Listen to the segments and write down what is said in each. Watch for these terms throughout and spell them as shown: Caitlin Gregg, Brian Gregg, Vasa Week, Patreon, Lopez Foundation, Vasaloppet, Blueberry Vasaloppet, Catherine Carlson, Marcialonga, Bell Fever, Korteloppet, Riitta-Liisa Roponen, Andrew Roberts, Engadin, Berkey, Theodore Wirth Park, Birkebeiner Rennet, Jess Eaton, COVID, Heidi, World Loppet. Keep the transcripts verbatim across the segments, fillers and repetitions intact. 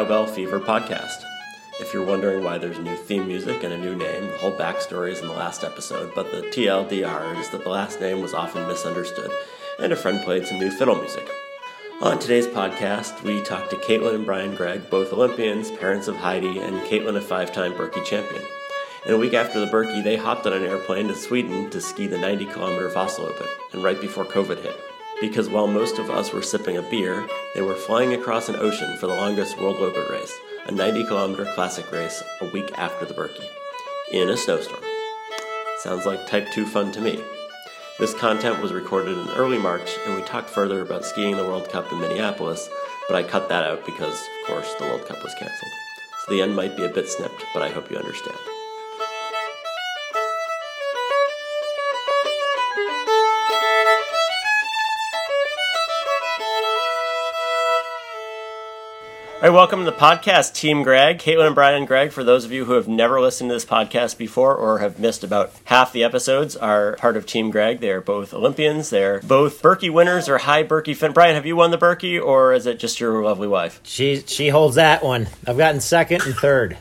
Ohio Bell Fever podcast. If you're wondering why there's new theme music and a new name, the whole backstory is in the last episode, but the T L D R is that the last name was often misunderstood, and a friend played some new fiddle music. On today's podcast, we talk to Caitlin and Brian Gregg, both Olympians, parents of Heidi, and Caitlin, a five-time Berkey champion. And a week after the Berkey, they hopped on an airplane to Sweden to ski the ninety-kilometer Vasaloppet, and right before COVID hit. Because while most of us were sipping a beer, they were flying across an ocean for the longest World Loppet race, a ninety-kilometer classic race a week after the Berkey, in a snowstorm. Sounds like type two fun to me. This content was recorded in early March, and we talked further about skiing the World Cup in Minneapolis, but I cut that out because, of course, the World Cup was canceled. So the end might be a bit snipped, but I hope you understand. All right, welcome to the podcast, Team Gregg, Caitlin and Brian Gregg. For those of you who have never listened to this podcast before or have missed about half the episodes, are part of Team Gregg. They are both Olympians. They're both Berkey winners or high Berkey fin. Brian, have you won the Berkey, or is it just your lovely wife? She she holds that one. I've gotten second and third.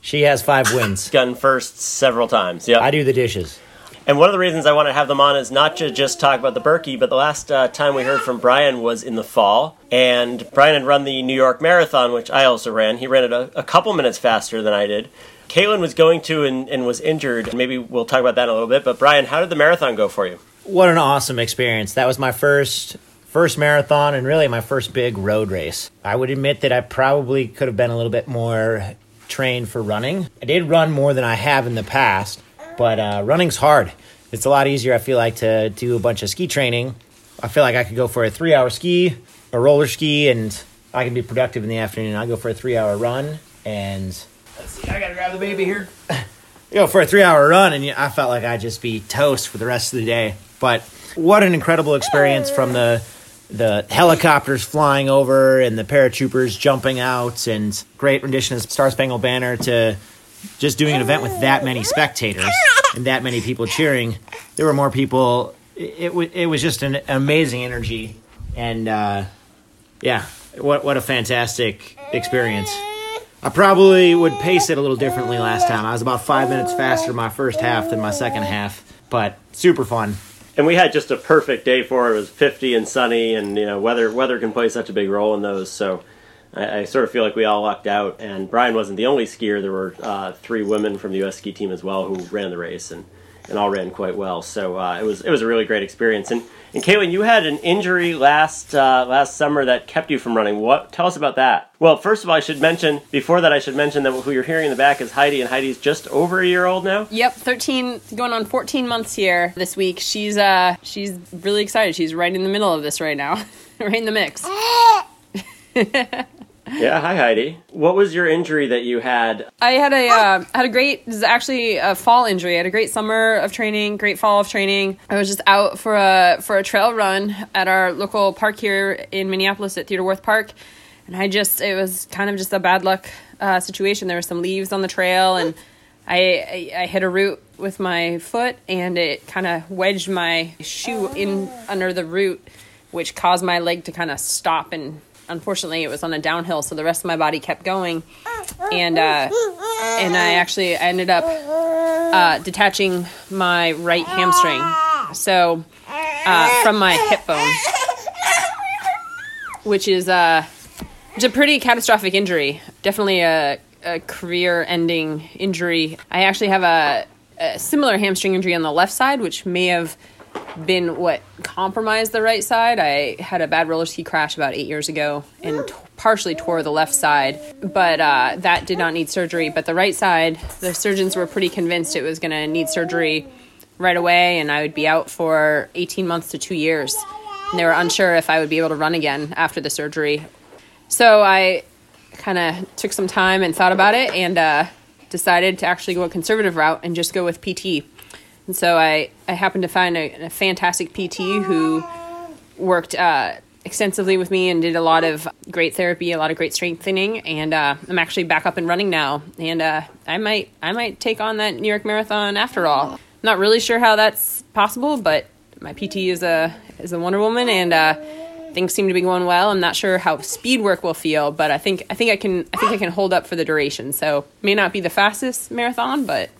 She has five wins. Gotten first several times. Yep. I do the dishes. And one of the reasons I want to have them on is not to just talk about the Berkey, but the last uh, time we heard from Brian was in the fall. And Brian had run the New York Marathon, which I also ran. He ran it a, a couple minutes faster than I did. Caitlin was going to and, and was injured. Maybe we'll talk about that in a little bit. But Brian, how did the marathon go for you? What an awesome experience. That was my first first marathon and really my first big road race. I would admit that I probably could have been a little bit more trained for running. I did run more than I have in the past. But uh, running's hard. It's a lot easier, I feel like, to do a bunch of ski training. I feel like I could go for a three-hour ski, a roller ski, and I can be productive in the afternoon. I'll go for a three-hour run, and let's see, I got to grab the baby here. Go for a three-hour run, and I felt like I'd just be toast for the rest of the day. But what an incredible experience, from the the helicopters flying over and the paratroopers jumping out and great rendition of Star Spangled Banner to just doing an event with that many spectators and that many people cheering. There were more people. It w- it was just an amazing energy. And, uh, yeah, what what a fantastic experience. I probably would pace it a little differently last time. I was about five minutes faster my first half than my second half, but super fun. And we had just a perfect day for it. It was fifty and sunny, and, you know, weather, weather can play such a big role in those, so I, I sort of feel like we all lucked out, and Brian wasn't the only skier. There were uh, three women from the U S ski team as well who ran the race, and, and all ran quite well. So uh, it was it was a really great experience. And and Caitlin, you had an injury last uh, last summer that kept you from running. What? Tell us about that. Well, first of all, I should mention before that I should mention that who you're hearing in the back is Heidi, and Heidi's just over a year old now. Yep, thirteen, going on fourteen months here this week. She's uh she's really excited. She's right in the middle of this right now, right in the mix. Yeah, hi Heidi. What was your injury that you had? I had a uh, had a great, this is actually a fall injury. I had a great summer of training, great fall of training. I was just out for a for a trail run at our local park here in Minneapolis at Theodore Wirth Park, and I just it was kind of just a bad luck uh, situation. There were some leaves on the trail, and I I, I hit a root with my foot, and it kind of wedged my shoe in under the root, which caused my leg to kind of stop and. Unfortunately, it was on a downhill, so the rest of my body kept going, and uh, and I actually I ended up uh, detaching my right hamstring, so uh, from my hip bone, which is uh, it's a pretty catastrophic injury. Definitely a, a career-ending injury. I actually have a, a similar hamstring injury on the left side, which may have been what compromised the right side. I had a bad roller ski crash about eight years ago and t- partially tore the left side, but uh, that did not need surgery. But the right side, the surgeons were pretty convinced it was going to need surgery right away, and I would be out for eighteen months to two years. And they were unsure if I would be able to run again after the surgery. So I kind of took some time and thought about it and uh, decided to actually go a conservative route and just go with P T. And so I, I happened to find a, a fantastic P T who worked uh, extensively with me and did a lot of great therapy, a lot of great strengthening. And uh, I'm actually back up and running now. And uh, I might I might take on that New York Marathon after all. I'm not really sure how that's possible, but my P T is a is a Wonder Woman, and uh, Things seem to be going well. I'm not sure how speed work will feel, but I think I think I can I think I can hold up for the duration. So may not be the fastest marathon, but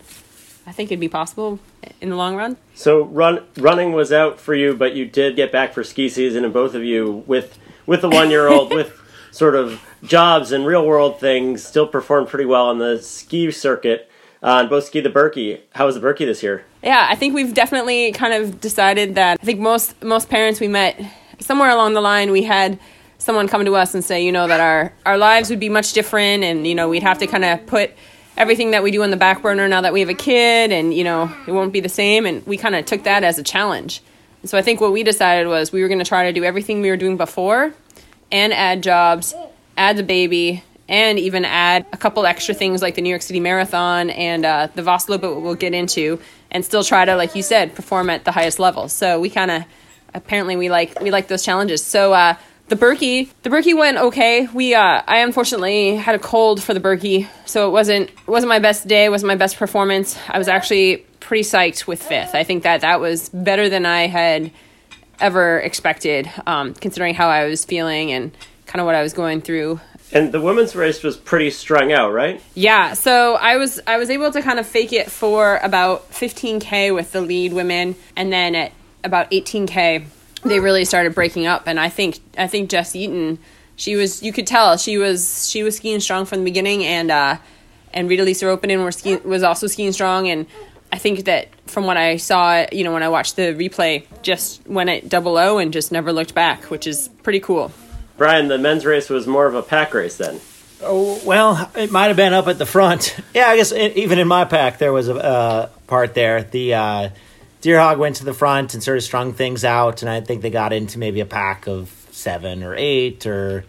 I think it'd be possible in the long run. So run running was out for you, but you did get back for ski season, and both of you with with the one-year-old with sort of jobs and real-world things still performed pretty well on the ski circuit. Uh, both ski the Berkey. How was the Berkey this year? Yeah, I think we've definitely kind of decided that. I think most most parents we met somewhere along the line, we had someone come to us and say, you know, that our our lives would be much different, and you know, we'd have to kind of put everything that we do on the back burner now that we have a kid, and you know, it won't be the same. And we kind of took that as a challenge. And so I think what we decided was we were going to try to do everything we were doing before, and add jobs, add the baby, and even add a couple extra things like the New York City Marathon and uh, the Vasaloppet we'll get into, and still try to, like you said, perform at the highest level. So we kind of, apparently we like we like those challenges. So uh, the Berkey, the Berkey went okay. We uh, I unfortunately had a cold for the Berkey, so it wasn't it wasn't my best day, it wasn't my best performance. I was actually pretty psyched with fifth. I think that that was better than I had ever expected, um, considering how I was feeling and kind of what I was going through. And the women's race was pretty strung out, right? Yeah, so I was I was able to kind of fake it for about fifteen K with the lead women, and then at about eighteen K they really started breaking up. And I think I think Jess Eaton, she was you could tell she was she was skiing strong from the beginning, and uh, and Riitta-Liisa Roponen were skiing, was also skiing strong. And I think that from what I saw, you know, when I watched the replay, just went at double O and just never looked back, which is pretty cool. Brian, the men's race was more of a pack race then. Oh, well, it might have been up at the front. Yeah, I guess it, even in my pack there was a uh, part there. The uh, Deer Hog went to the front and sort of strung things out, and I think they got into maybe a pack of seven or eight or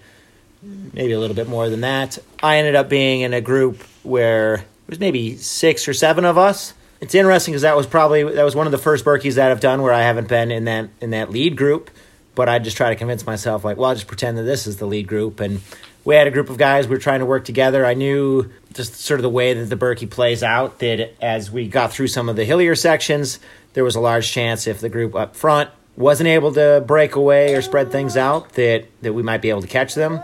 maybe a little bit more than that. I ended up being in a group where there was maybe six or seven of us. It's interesting because that was probably that was one of the first Berkeys that I've done where I haven't been in that in that lead group. But I just try to convince myself, like, well, I'll just pretend that this is the lead group. And we had a group of guys. We were trying to work together. I knew just sort of the way that the Berkey plays out, that as we got through some of the hillier sections, there was a large chance if the group up front wasn't able to break away or spread things out, that, that we might be able to catch them.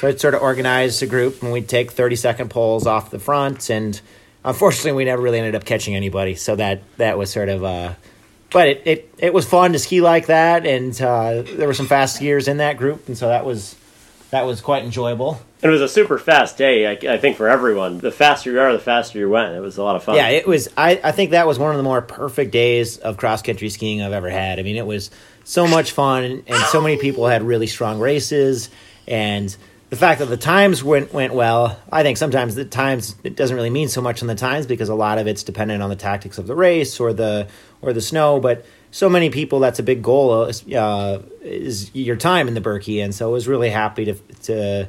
So I'd sort of organized a group, and we'd take thirty-second poles off the front. And unfortunately, we never really ended up catching anybody. So that, that was sort of... Uh, But it, it, it was fun to ski like that, and uh, there were some fast skiers in that group, and so that was that was quite enjoyable. It was a super fast day, I, I think, for everyone. The faster you are, the faster you went. It was a lot of fun. Yeah, it was. I, I think that was one of the more perfect days of cross-country skiing I've ever had. I mean, it was so much fun, and, and so many people had really strong races, and the fact that the times went went well. I think sometimes the times, it doesn't really mean so much on the times because a lot of it's dependent on the tactics of the race or the or the snow. But so many people, that's a big goal uh, is your time in the Berkey. And so I was really happy to to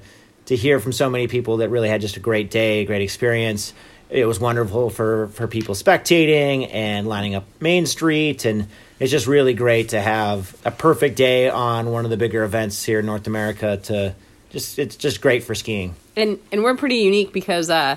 to hear from so many people that really had just a great day, a great experience. It was wonderful for, for people spectating and lining up Main Street, and it's just really great to have a perfect day on one of the bigger events here in North America to. Just it's just great for skiing, and and we're pretty unique because uh,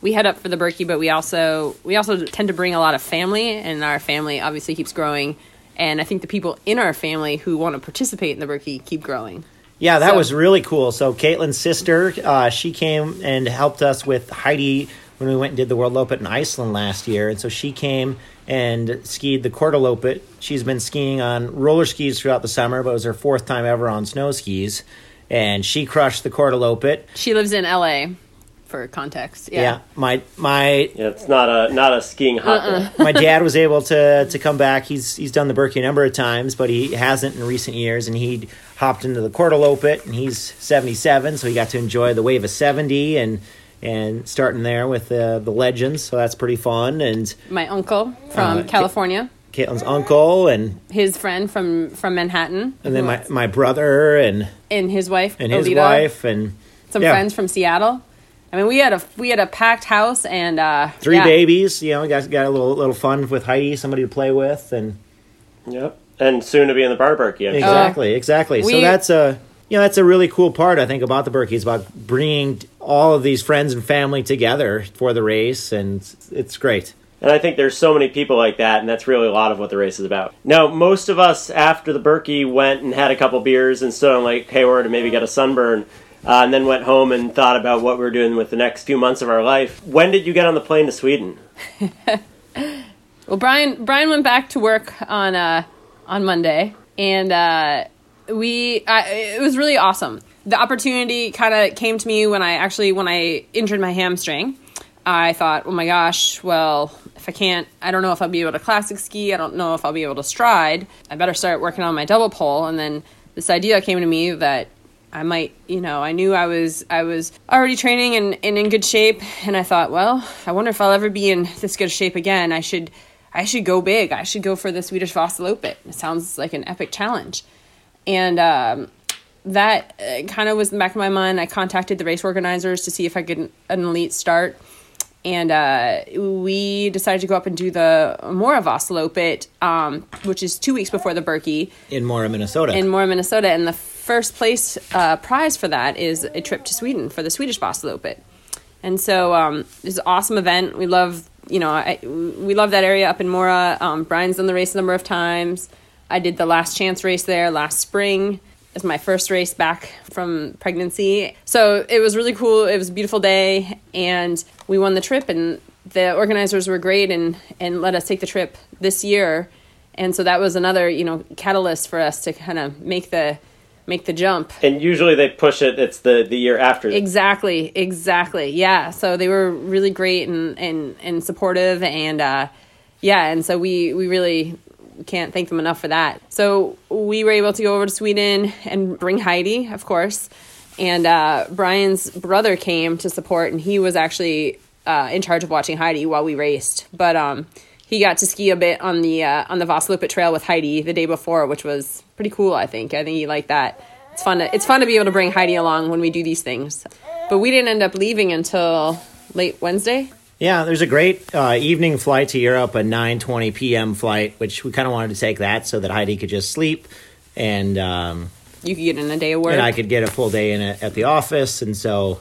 we head up for the Berkey, but we also we also tend to bring a lot of family, and our family obviously keeps growing, and I think the people in our family who want to participate in the Berkey keep growing. Yeah, that so. was really cool. So Caitlin's sister, uh, she came and helped us with Heidi when we went and did the World Loppet in Iceland last year, and so she came and skied the Korteloppet. She's been skiing on roller skis throughout the summer, but it was her fourth time ever on snow skis. And she crushed the Korteloppet. She lives in L A, for context. Yeah, yeah my my. Yeah, it's not a not a skiing hotbed. Uh-uh. My dad was able to to come back. He's he's done the Berkey a number of times, but he hasn't in recent years. And he hopped into the Korteloppet, and he's seventy-seven, so he got to enjoy the wave of seventy and and starting there with the the legends. So that's pretty fun. And my uncle from uh, California. Caitlin's uncle and his friend from, from Manhattan, and then my, my brother and and his wife and his Alita, wife and some yeah. friends from Seattle. I mean, we had a we had a packed house and uh, three yeah. babies. You know, got got a little little fun with Heidi, somebody to play with, and yep, and soon to be in the Bar Berkey. I'm exactly, sure. exactly. We, so that's a you know that's a really cool part I think about the Berkey, is about bringing all of these friends and family together for the race, and it's, it's great. And I think there's so many people like that, and that's really a lot of what the race is about. Now, most of us after the Berkey went and had a couple beers and so on, like, hey, we're going to maybe get a sunburn. Uh, and then went home and thought about what we were doing with the next few months of our life. When did you get on the plane to Sweden? Well, Brian Brian went back to work on uh, on Monday, and uh, we I, it was really awesome. The opportunity kind of came to me when I actually when I injured my hamstring. I thought, oh my gosh, well, if I can't, I don't know if I'll be able to classic ski. I don't know if I'll be able to stride. I better start working on my double pole. And then this idea came to me that I might, you know, I knew I was I was already training and, and in good shape, and I thought, well, I wonder if I'll ever be in this good shape again. I should I should go big. I should go for the Swedish Vasaloppet. It sounds like an epic challenge. And um, that uh, kind of was in the back of my mind. I contacted the race organizers to see if I could get an elite start, and uh, we decided to go up and do the Mora Vasaloppet, um, which is two weeks before the Berkey. In Mora, Minnesota. In Mora, Minnesota, and the first place uh, prize for that is a trip to Sweden for the Swedish Vasaloppet. And so um, it's an awesome event. We love, you know, I, we love that area up in Mora. Um, Brian's done the race a number of times. I did the Last Chance race there last spring. It's my first race back from pregnancy. So it was really cool. It was a beautiful day, and we won the trip, and the organizers were great and, and let us take the trip this year. And so that was another, you know, catalyst for us to kind of make the make the jump. And usually they push it, it's the, the year after. Exactly, exactly, yeah. So they were really great and, and, and supportive, and uh, yeah, and so we, we really can't thank them enough for that. So we were able to go over to Sweden and bring Heidi, of course, and uh, Brian's brother came to support, and he was actually uh, in charge of watching Heidi while we raced. But um, he got to ski a bit on the uh, on the Vasaloppet trail with Heidi the day before, which was pretty cool. I think I think he liked that. It's fun to it's fun to be able to bring Heidi along when we do these things. But we didn't end up leaving until late Wednesday. Yeah, there's a great uh, evening flight to Europe, a nine twenty p.m. flight, which we kind of wanted to take that so that Heidi could just sleep, and um, you could get in a day of work, and I could get a full day in a, at the office, and so.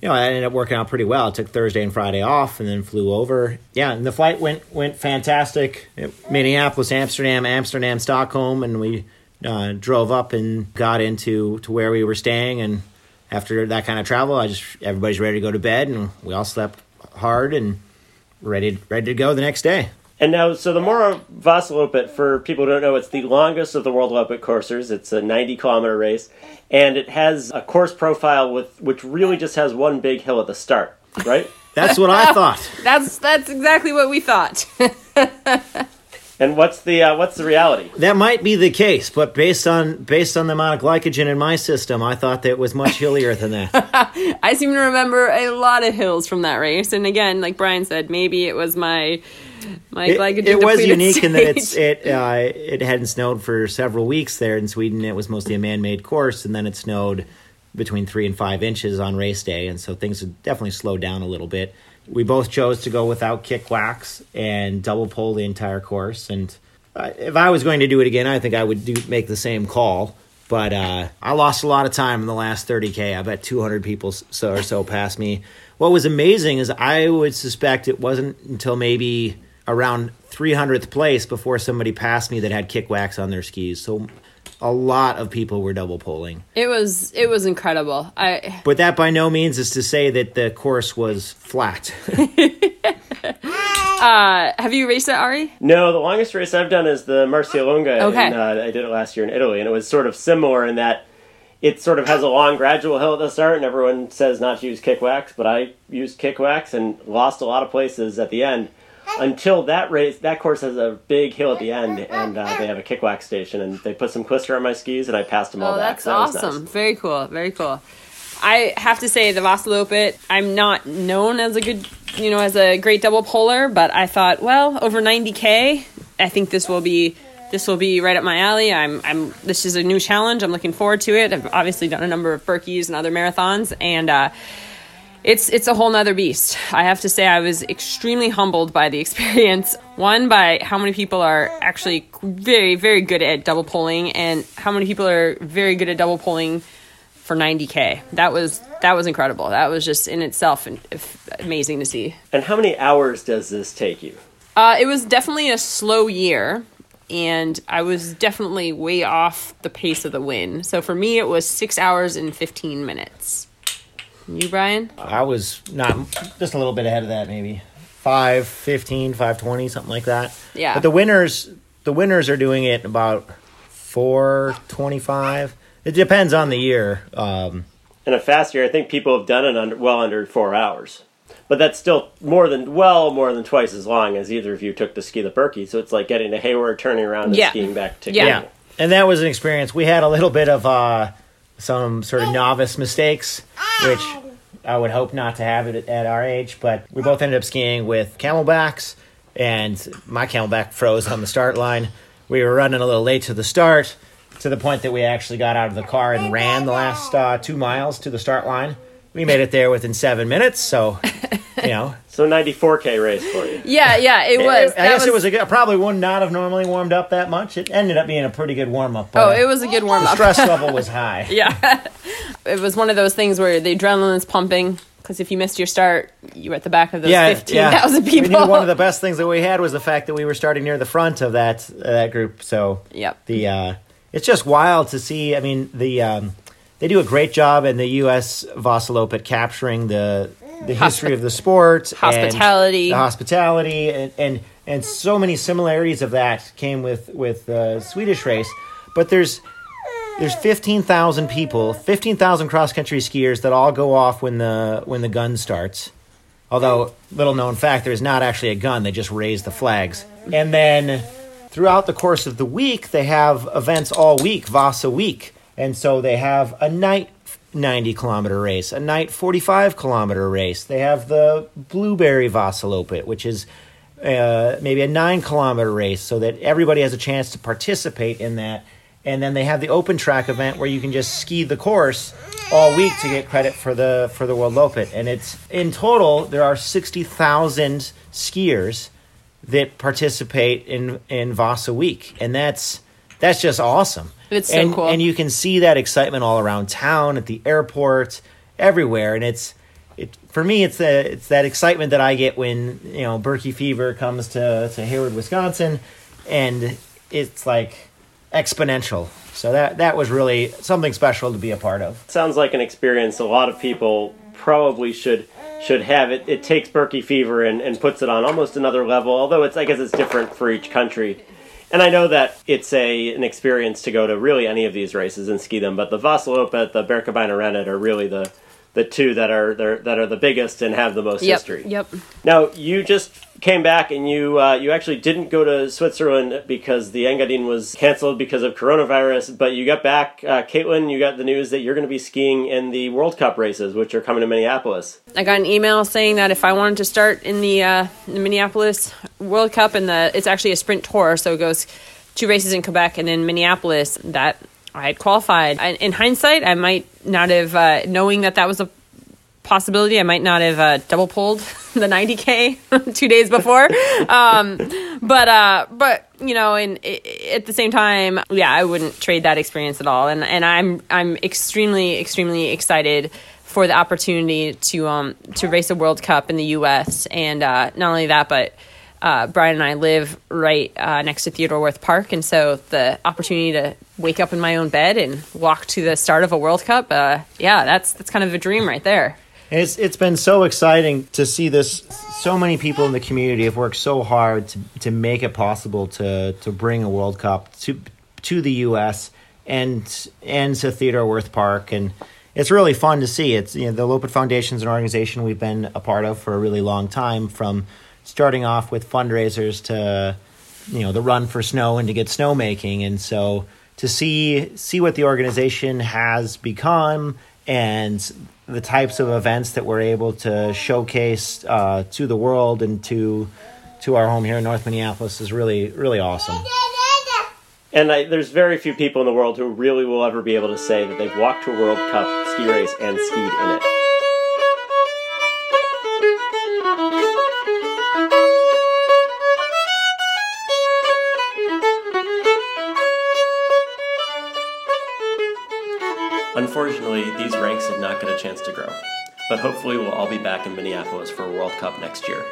You know, I ended up working out pretty well. I took Thursday and Friday off and then flew over. Yeah, and the flight went went fantastic. Minneapolis, Amsterdam, Amsterdam, Stockholm, and we uh, drove up and got into to where we were staying. And after that kind of travel, I just everybody's ready to go to bed, and we all slept hard and ready ready to go the next day. And now, so the Mora Vasaloppet, for people who don't know, it's the longest of the World Loppet courses. It's a ninety-kilometer race, and it has a course profile with which really just has one big hill at the start, right? That's what I thought. That's that's exactly what we thought. And what's the uh, what's the reality? That might be the case, but based on based on the amount of glycogen in my system, I thought that it was much hillier than that. I seem to remember a lot of hills from that race, and again, like Brian said, maybe it was my my it, glycogen. It was unique stage. In that it's, it uh, it hadn't snowed for several weeks there in Sweden. It was mostly a man-made course, and then it snowed between three and five inches on race day, and so things had definitely slowed down a little bit. We both chose to go without kick wax and double pole the entire course. And uh, if I was going to do it again, I think I would do make the same call. But uh, I lost a lot of time in the last thirty K. I bet two hundred people so or so passed me. What was amazing is I would suspect it wasn't until maybe around three hundredth place before somebody passed me that had kick wax on their skis. So a lot of people were double polling. It was it was incredible. I But that by no means is to say that the course was flat. uh, have you raced it, Ari? No, the longest race I've done is the Marcialonga. Okay. In, uh, I did it last year in Italy, and it was sort of similar in that it sort of has a long gradual hill at the start, and everyone says not to use kick wax, but I used kick wax and lost a lot of places at the end. Until that race, that course has a big hill at the end, and uh, they have a kick wax station, and they put some glister on my skis, and I passed them all oh, back. That's so awesome. That was nice. Very cool. Very cool. I have to say, the Vasaloppet, I'm not known as a good, you know, as a great double polar, but I thought, well, over ninety K, I think this will be this will be right up my alley. I'm I'm this is a new challenge. I'm looking forward to it. I've obviously done a number of Berkeys and other marathons, and uh It's it's a whole nother beast. I have to say I was extremely humbled by the experience. One, by how many people are actually very, very good at double polling, and how many people are very good at double polling for ninety K. That was that was incredible. That was just in itself an, if, amazing to see. And how many hours does this take you? Uh, it was definitely a slow year, and I was definitely way off the pace of the win. So for me, it was six hours and fifteen minutes. You, Brian? I was not just a little bit ahead of that, maybe five fifteen, five twenty, something like that. Yeah. But the winners, the winners are doing it about four twenty-five. It depends on the year. Um, in a fast year, I think people have done it under well under four hours. But that's still more than, well, more than twice as long as either of you took to ski the Berkey. So it's like getting to Hayward, turning around, and yeah. skiing back to yeah. Canada. And that was an experience. We had a little bit of uh, some sort of novice mistakes, which I would hope not to have it at our age. But we both ended up skiing with camelbacks, and my camelback froze on the start line. We were running a little late to the start, to the point that we actually got out of the car and ran the last uh, two miles to the start line. We made it there within seven minutes, so, you know. So ninety-four K race for you. Yeah, yeah, it was. I, I guess was... it was a good, probably would not have normally warmed up that much. It ended up being a pretty good warm-up. But oh, it was a good warm-up. The stress level was high. Yeah. It was one of those things where the adrenaline's pumping, because if you missed your start, you were at the back of those yeah, fifteen thousand yeah. people. We knew one of the best things that we had was the fact that we were starting near the front of that uh, that group. So yep. the uh, it's just wild to see. I mean, the... Um, They do a great job in the U S Vasaloppet capturing the the history of the sport, hospitality, and the hospitality, and, and and so many similarities of that came with with the Swedish race. But there's there's fifteen thousand people, fifteen thousand cross country skiers that all go off when the when the gun starts. Although little known fact, there is not actually a gun; they just raise the flags. And then throughout the course of the week, they have events all week, Vasa Week. And so they have a night ninety-kilometer race, a night forty-five-kilometer race. They have the Blueberry Vasaloppet, which is uh, maybe a nine-kilometer race, so that everybody has a chance to participate in that. And then they have the open track event where you can just ski the course all week to get credit for the for the World Loppet. And it's in total there are sixty thousand skiers that participate in in Vasa Week, and that's that's just awesome. It's so and, cool. And you can see that excitement all around town, at the airport, everywhere. And it's it for me it's the it's that excitement that I get when, you know, Berkey Fever comes to, to Hayward, Wisconsin, and it's like exponential. So that that was really something special to be a part of. Sounds like an experience a lot of people probably should should have. It it takes Berkey Fever and, and puts it on almost another level, although it's I guess it's different for each country. And I know that it's a an experience to go to really any of these races and ski them, but the Vasaloppet, the Birkebeiner Rennet are really the, the two that are that are the biggest and have the most yep, history. Yep. Now you just came back and you uh, you actually didn't go to Switzerland because the Engadin was canceled because of coronavirus, but you got back, uh, Caitlin. You got the news that you're going to be skiing in the World Cup races, which are coming to Minneapolis. I got an email saying that if I wanted to start in the, uh, the Minneapolis World Cup, and the it's actually a sprint tour, so it goes two races in Quebec and then Minneapolis, that I had qualified. I, in hindsight, I might not have, uh, knowing that that was a possibility, I might not have uh, double pulled the ninety K two days before. Um, but, uh, but you know, and at the same time, yeah, I wouldn't trade that experience at all. And and I'm I'm extremely, extremely excited for the opportunity to um to race a World Cup in the U S And uh, not only that, but Uh, Brian and I live right uh, next to Theodore Wirth Park, and so the opportunity to wake up in my own bed and walk to the start of a World Cup, uh, yeah, that's that's kind of a dream right there. It's It's been so exciting to see this. So many people in the community have worked so hard to, to make it possible to to bring a World Cup to to the U S and and to Theodore Wirth Park, and it's really fun to see. It's you know the Lopez Foundation is an organization we've been a part of for a really long time, from starting off with fundraisers to, you know, the Run for Snow and to get snowmaking. And so to see see what the organization has become and the types of events that we're able to showcase uh, to the world and to to our home here in North Minneapolis is really, really awesome. And I, there's very few people in the world who really will ever be able to say that they've walked to a World Cup ski race and skied in it. Unfortunately, these ranks did not get a chance to grow, but hopefully we'll all be back in Minneapolis for World Cup next year.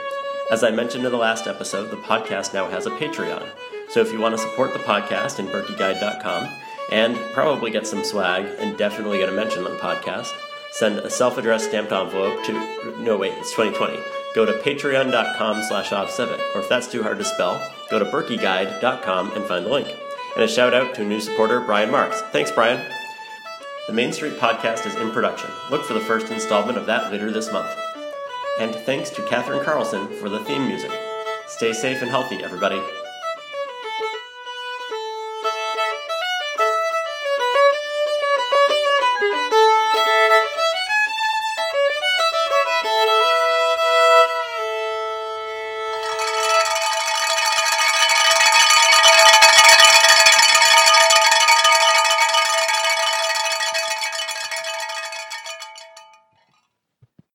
As I mentioned in the last episode, the podcast now has a Patreon, so if you want to support the podcast in berkey guide dot com and probably get some swag and definitely get a mention on the podcast, send a self-addressed stamped envelope to, no wait, it's twenty twenty. Go to patreon dot com slash off seven, or if that's too hard to spell, go to berkey guide dot com and find the link. And a shout out to new supporter, Brian Marks. Thanks, Brian. The Main Street Podcast is in production. Look for the first installment of that later this month. And thanks to Catherine Carlson for the theme music. Stay safe and healthy, everybody.